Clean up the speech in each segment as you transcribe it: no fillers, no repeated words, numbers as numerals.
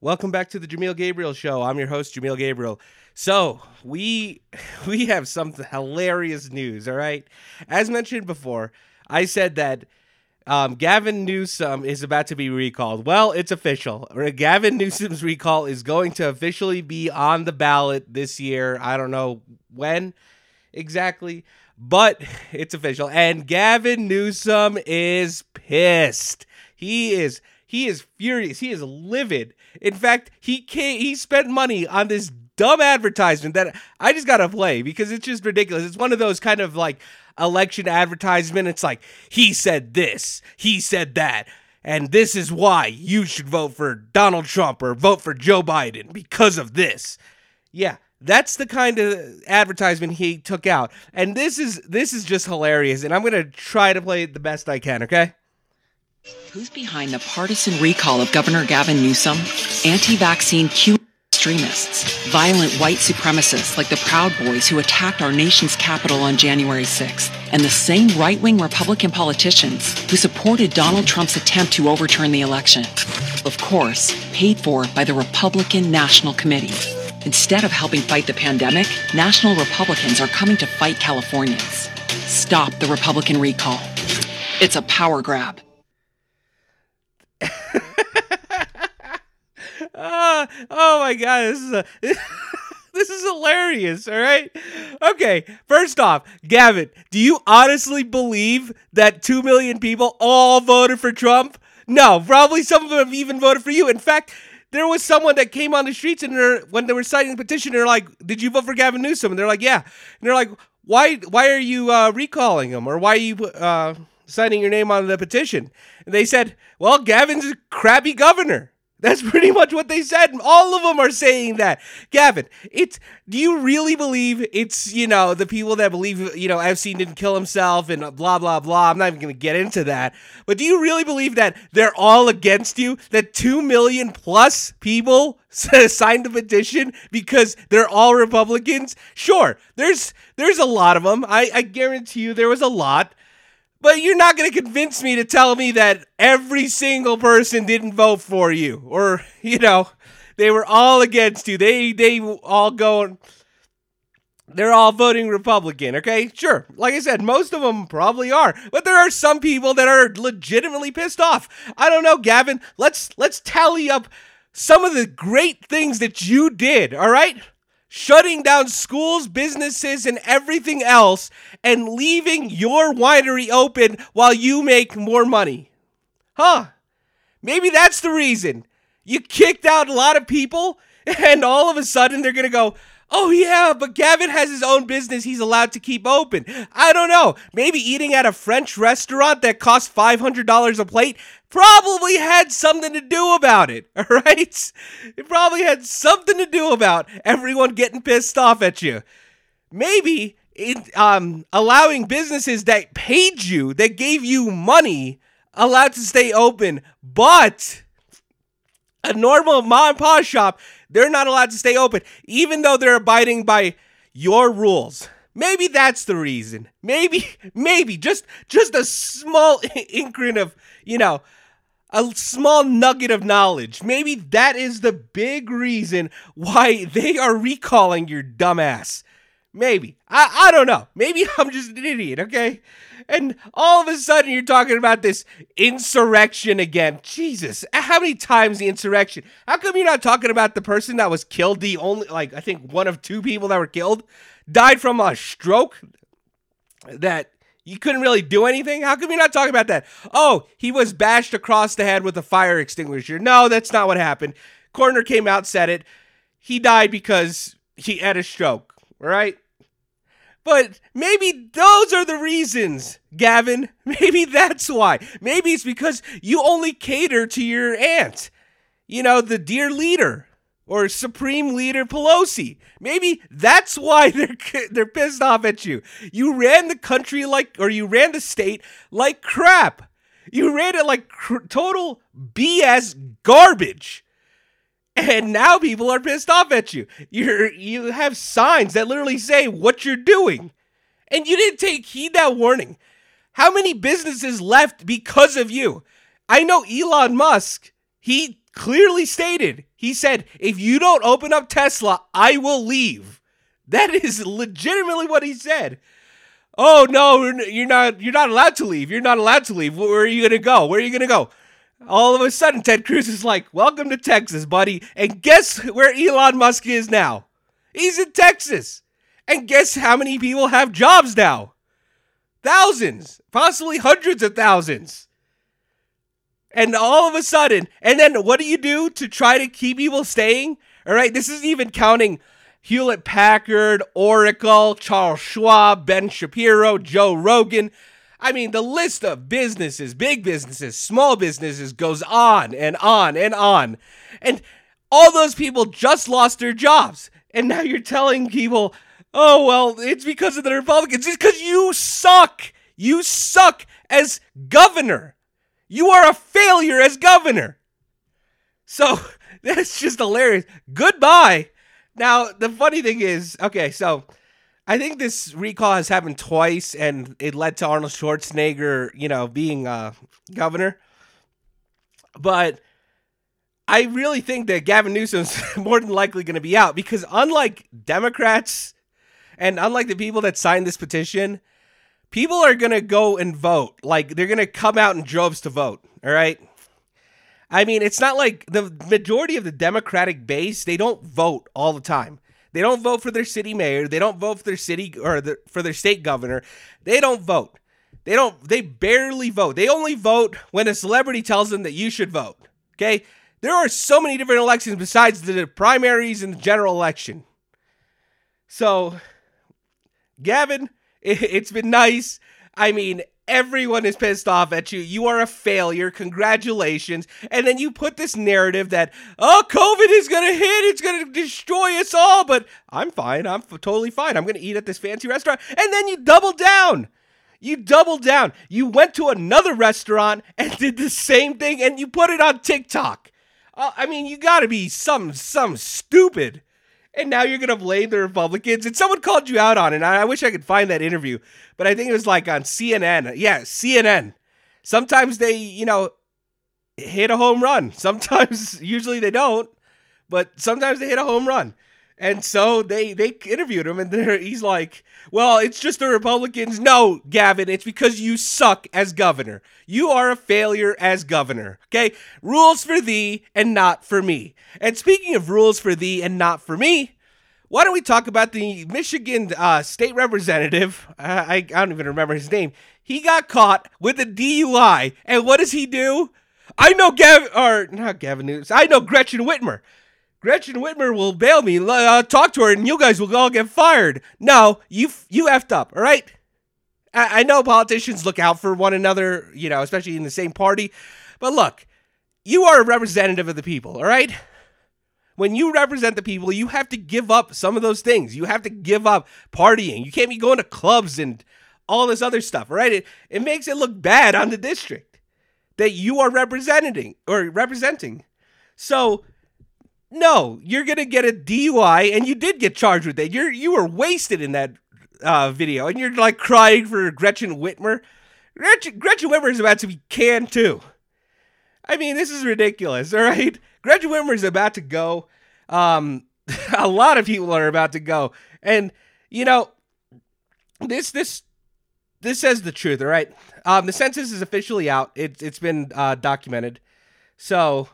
Welcome back to the Jamil Gabriel Show. I'm your host, Jamil Gabriel. So we have some hilarious news, all right? As mentioned before, I said that Gavin Newsom is about to be recalled. Well, it's official. Gavin Newsom's recall is going to officially be on the ballot this year. I don't know when exactly, but it's official. And Gavin Newsom is pissed. He is furious. He is livid. In fact, he spent money on this dumb advertisement that I just got to play because it's just ridiculous. It's one of those kind of like election advertisement. It's like, he said this, he said that, and this is why you should vote for Donald Trump or vote for Joe Biden because of this. Yeah, that's the kind of advertisement he took out. And this is just hilarious. And I'm going to try to play it the best I can, okay? Who's behind the partisan recall of Governor Gavin Newsom? Anti-vaccine Q extremists, violent white supremacists like the Proud Boys who attacked our nation's capital on January 6th, and the same right-wing Republican politicians who supported Donald Trump's attempt to overturn the election. Of course, paid for by the Republican National Committee. Instead of helping fight the pandemic, national Republicans are coming to fight Californians. Stop the Republican recall. It's a power grab. Oh my God, this is hilarious, all right? Okay, first off, Gavin, do you honestly believe that 2 million people all voted for Trump? No, probably some of them have even voted for you. In fact, there was someone that came on the streets and when they were signing the petition, they're like, did you vote for Gavin Newsom? And they're like, yeah. And they're like, why are you recalling him? Or why are you signing your name on the petition? And they said, well, Gavin's a crappy governor. That's pretty much what they said. All of them are saying that. Gavin, do you really believe it's, the people that believe, Epstein didn't kill himself and blah, blah, blah. I'm not even going to get into that. But do you really believe that they're all against you? That 2 million plus people signed the petition because they're all Republicans? Sure, there's a lot of them. I guarantee you there was a lot. But you're not going to convince me to tell me that every single person didn't vote for you or, they were all against you. They all go, they're all voting Republican, okay? Sure. Like I said, most of them probably are. But there are some people that are legitimately pissed off. I don't know, Gavin. Let's tally up some of the great things that you did, all right? Shutting down schools, businesses, and everything else, and leaving your winery open while you make more money. Huh. Maybe that's the reason. You kicked out a lot of people, and all of a sudden they're going to go, oh yeah, but Gavin has his own business he's allowed to keep open. I don't know. Maybe eating at a French restaurant that costs $500 a plate probably had something to do about it, all right? It probably had something to do about everyone getting pissed off at you. Maybe allowing businesses that paid you, that gave you money, allowed to stay open, but a normal mom and pop shop, they're not allowed to stay open, even though they're abiding by your rules. Maybe that's the reason. Maybe just a small increment of, a small nugget of knowledge. Maybe that is the big reason why they are recalling your dumbass. Maybe. I don't know. Maybe I'm just an idiot, okay? And all of a sudden you're talking about this insurrection again. Jesus, how many times the insurrection? How come you're not talking about the person that was killed? The only, I think one of two people that were killed died from a stroke that you couldn't really do anything? How come you're not talking about that? Oh, he was bashed across the head with a fire extinguisher. No, that's not what happened. Coroner came out, said it. He died because he had a stroke, all right? But maybe those are the reasons, Gavin. Maybe that's why. Maybe it's because you only cater to your aunt. The dear leader or Supreme Leader Pelosi. Maybe that's why they're pissed off at you. You ran the country you ran the state like crap. You ran it like total BS garbage. And now people are pissed off at you. You have signs that literally say what you're doing. And you didn't take heed that warning. How many businesses left because of you? I know Elon Musk, He clearly stated, he said, if you don't open up Tesla, I will leave. That is legitimately what he said. Oh, no, you're not allowed to leave. You're not allowed to leave. Where are you going to go? Where are you going to go? All of a sudden, Ted Cruz is like, welcome to Texas, buddy. And guess where Elon Musk is now? He's in Texas. And guess how many people have jobs now? Thousands, possibly hundreds of thousands. And all of a sudden, and then what do you do to try to keep people staying? All right, this isn't even counting Hewlett-Packard, Oracle, Charles Schwab, Ben Shapiro, Joe Rogan. I mean, the list of businesses, big businesses, small businesses goes on and on and on. And all those people just lost their jobs. And now you're telling people, oh, well, it's because of the Republicans. It's because you suck. You suck as governor. You are a failure as governor. So that's just hilarious. Goodbye. Now, the funny thing is, okay, so I think this recall has happened twice, and it led to Arnold Schwarzenegger, being governor. But I really think that Gavin Newsom's more than likely going to be out, because unlike Democrats and unlike the people that signed this petition, people are going to go and vote. Like, they're going to come out in droves to vote, all right? I mean, it's not like the majority of the Democratic base, they don't vote all the time. They don't vote for their city mayor. They don't vote for their city or for their state governor. They don't vote. They barely vote. They only vote when a celebrity tells them that you should vote, okay? There are so many different elections besides the primaries and the general election. So, Gavin, it's been nice. I mean, everyone is pissed off at you. You are a failure. Congratulations. And then you put this narrative that, oh, COVID is going to hit. It's going to destroy us all. But I'm fine. I'm totally fine. I'm going to eat at this fancy restaurant. And then you double down. You went to another restaurant and did the same thing. And you put it on TikTok. I mean, you got to be some stupid. And now you're going to blame the Republicans. And someone called you out on it. And I wish I could find that interview. But I think it was like on CNN. Yeah, CNN. Sometimes they, hit a home run. Sometimes, usually they don't. But sometimes they hit a home run. And so they interviewed him. And he's like, well, it's just the Republicans. No, Gavin, it's because you suck as governor. You are a failure as governor. Okay? Rules for thee and not for me. And speaking of rules for thee and not for me, why don't we talk about the Michigan state representative? I don't even remember his name. He got caught with a DUI. And what does he do? I know Gretchen Whitmer. Gretchen Whitmer will bail me. Talk to her and you guys will all get fired. No, you effed up, all right? I know politicians look out for one another, especially in the same party. But look, you are a representative of the people, all right? When you represent the people, you have to give up some of those things. You have to give up partying. You can't be going to clubs and all this other stuff, all right? It makes it look bad on the district that you are representing. So, no, you're going to get a DUI, and you did get charged with it. You were wasted in that video, and you're, like, crying for Gretchen Whitmer. Gretchen Whitmer is about to be canned, too. I mean, this is ridiculous, all right? Gretchen Whitmer is about to go. A lot of people are about to go. And, this says the truth, all right? The census is officially out. It's been documented. So,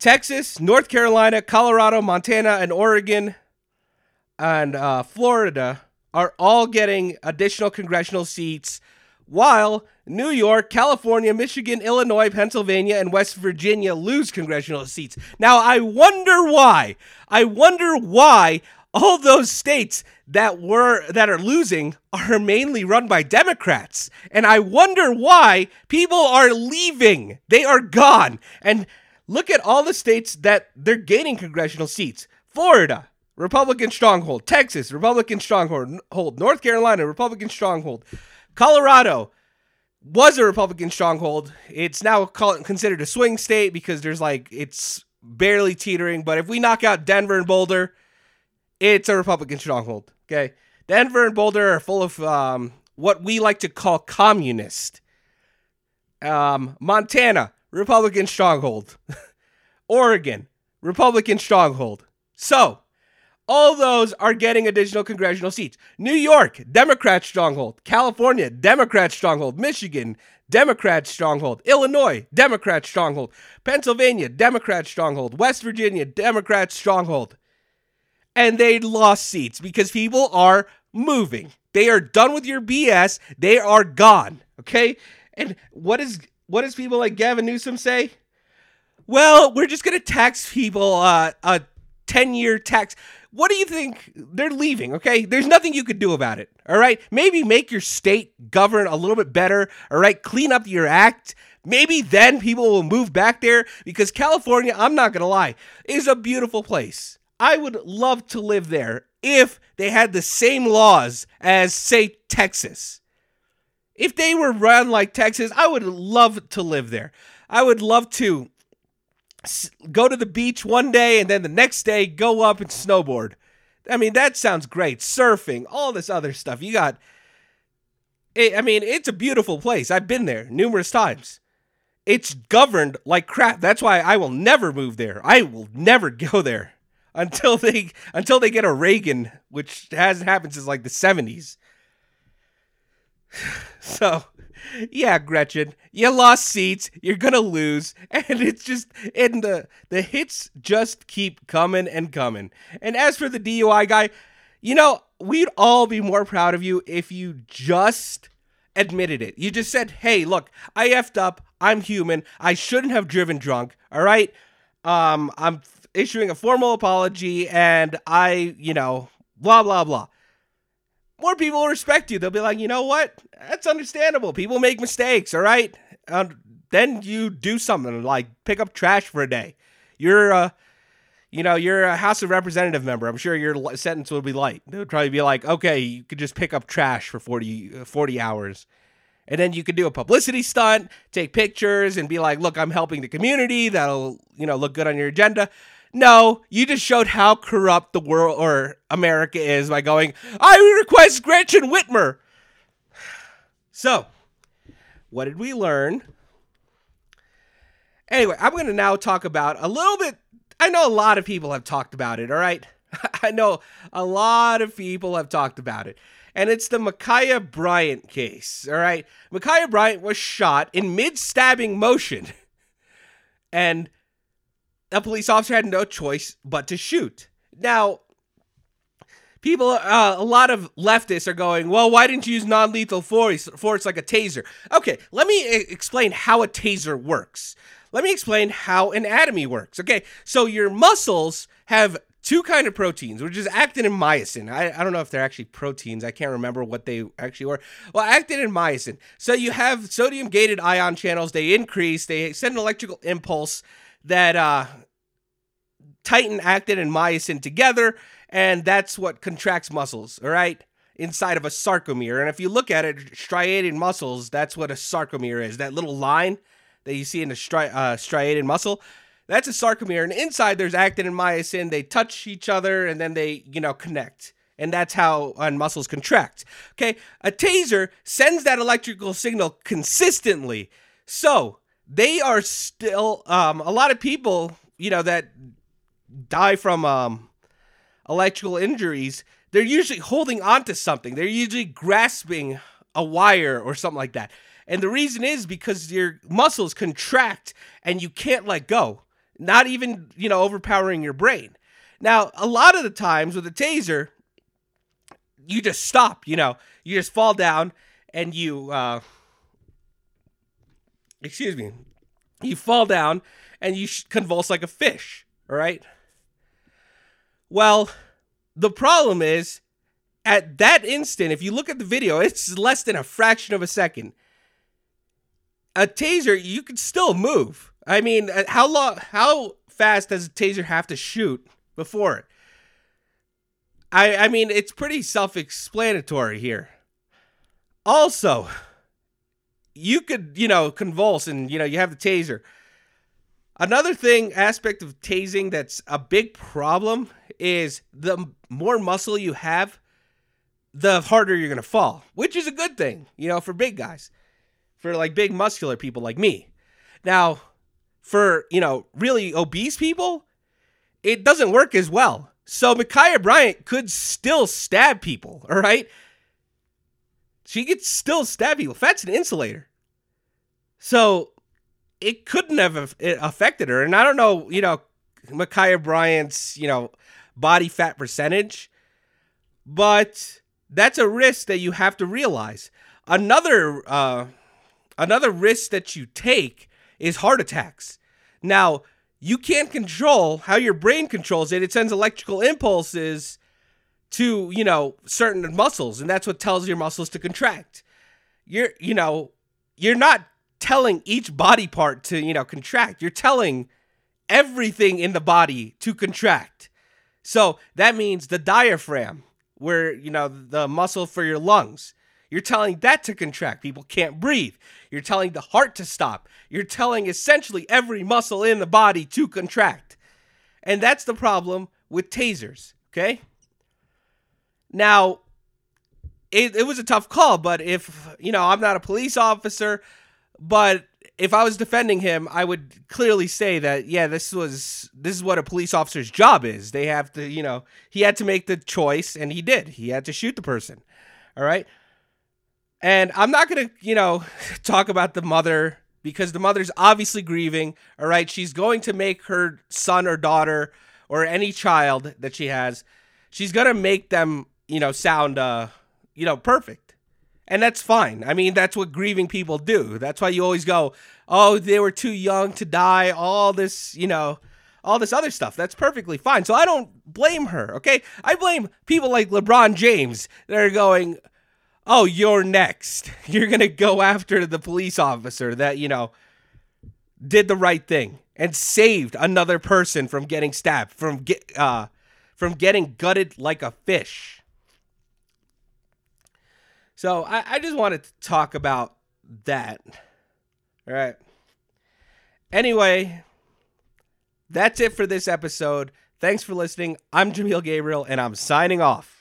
Texas, North Carolina, Colorado, Montana, and Oregon, and Florida are all getting additional congressional seats, while New York, California, Michigan, Illinois, Pennsylvania, and West Virginia lose congressional seats. Now, I wonder why. All those states that are losing are mainly run by Democrats, and I wonder why people are leaving. They are gone, and look at all the states that they're gaining congressional seats. Florida, Republican stronghold. Texas, Republican stronghold. North Carolina, Republican stronghold. Colorado was a Republican stronghold. It's now considered a swing state because it's barely teetering. But if we knock out Denver and Boulder, it's a Republican stronghold. Okay, Denver and Boulder are full of what we like to call communist. Montana, Republican stronghold. Oregon, Republican stronghold. So, all those are getting additional congressional seats. New York, Democrat stronghold. California, Democrat stronghold. Michigan, Democrat stronghold. Illinois, Democrat stronghold. Pennsylvania, Democrat stronghold. West Virginia, Democrat stronghold. And they lost seats because people are moving. They are done with your BS. They are gone. Okay? And what does people like Gavin Newsom say? Well, we're just going to tax people a 10-year tax. What do you think? They're leaving, okay? There's nothing you could do about it, all right? Maybe make your state govern a little bit better, all right? Clean up your act. Maybe then people will move back there because California, I'm not going to lie, is a beautiful place. I would love to live there if they had the same laws as, say, Texas. If they were run like Texas, I would love to live there. I would love to go to the beach one day and then the next day go up and snowboard. I mean, that sounds great. Surfing, all this other stuff. It's a beautiful place. I've been there numerous times. It's governed like crap. That's why I will never move there. I will never go there until they get a Reagan, which hasn't happened since like the 70s. So, yeah, Gretchen, you lost seats, you're going to lose, and it's just, and the hits just keep coming and coming. And as for the DUI guy, you know, we'd all be more proud of you if you just admitted it. You just said, hey, look, I effed up, I'm human, I shouldn't have driven drunk, all right? I'm issuing a formal apology, and blah, blah, blah. More people will respect you. They'll be like, you know what? That's understandable. People make mistakes, all right? Then you do something like pick up trash for a day. You're a House of Representative member. I'm sure your sentence will be light. They'll probably be like, okay, you could just pick up trash for 40 hours. And then you could do a publicity stunt, take pictures, and be like, look, I'm helping the community. That'll, look good on your agenda. No, you just showed how corrupt the world or America is by going, I request Gretchen Whitmer. So, what did we learn? Anyway, I'm going to now talk about a little bit. I know a lot of people have talked about it, all right? And it's the Ma'Khia Bryant case, all right? Ma'Khia Bryant was shot in mid-stabbing motion. And a police officer had no choice but to shoot. Now, people, a lot of leftists are going, well, why didn't you use non-lethal force like a taser? Okay, let me explain how a taser works. Let me explain how anatomy works. Okay, so your muscles have two kind of proteins, which is actin and myosin. I don't know if they're actually proteins. I can't remember what they actually were. Well, actin and myosin. So you have sodium-gated ion channels. They increase. They send an electrical impulse that tighten actin and myosin together, and that's what contracts muscles, all right, inside of a sarcomere. And if you look at it, striated muscles, that's what a sarcomere is. That little line that you see in a striated muscle, that's a sarcomere. And inside there's actin and myosin. They touch each other, and then they, connect. And that's how muscles contract, okay? A taser sends that electrical signal consistently, so they are still, a lot of people, that die from electrical injuries, they're usually holding onto something. They're usually grasping a wire or something like that. And the reason is because your muscles contract and you can't let go, not even, overpowering your brain. Now, a lot of the times with a taser, you just stop, you just fall down and you fall down and you convulse like a fish, all right? Well, the problem is, at that instant, if you look at the video, it's less than a fraction of a second. A taser, you could still move. I mean, how fast does a taser have to shoot before it? I mean, it's pretty self-explanatory here. Also, you could, convulse and, you have the taser. Another aspect of tasing that's a big problem is the more muscle you have, the harder you're going to fall, which is a good thing, for big guys, for like big muscular people like me. Now, for, you know, really obese people, it doesn't work as well. So Ma'Khia Bryant could still stab people, all right? She could still stab people. Fat's an insulator. So it couldn't have affected her. And I don't know, you know, Ma'Khia Bryant's, you know, body fat percentage, but that's a risk that you have to realize. Another risk that you take is heart attacks. Now, you can't control how your brain controls it. It sends electrical impulses to, you know, certain muscles, and that's what tells your muscles to contract. You're not telling each body part to, you know, contract. You're telling everything in the body to contract. So that means the diaphragm, where, you know, the muscle for your lungs, you're telling that to contract. People can't breathe. You're telling the heart to stop. You're telling essentially every muscle in the body to contract. And that's the problem with tasers, okay? Now, it was a tough call, but if, you know, I'm not a police officer, but if I was defending him, I would clearly say that, yeah, this is what a police officer's job is. They have to, you know, he had to make the choice, and he did. He had to shoot the person, all right? And I'm not going to, you know, talk about the mother, because the mother's obviously grieving, all right? She's going to make her son or daughter or any child that she has, she's going to make them, you know, sound, you know, perfect. And that's fine. I mean, that's what grieving people do. That's why you always go, oh, they were too young to die, all this, you know, all this other stuff. That's perfectly fine. So I don't blame her, okay? I blame people like LeBron James that are going, oh, you're next. You're going to go after the police officer that, you know, did the right thing and saved another person from getting stabbed, from getting gutted like a fish. So I just wanted to talk about that. All right. Anyway, that's it for this episode. Thanks for listening. I'm Jamil Gabriel, and I'm signing off.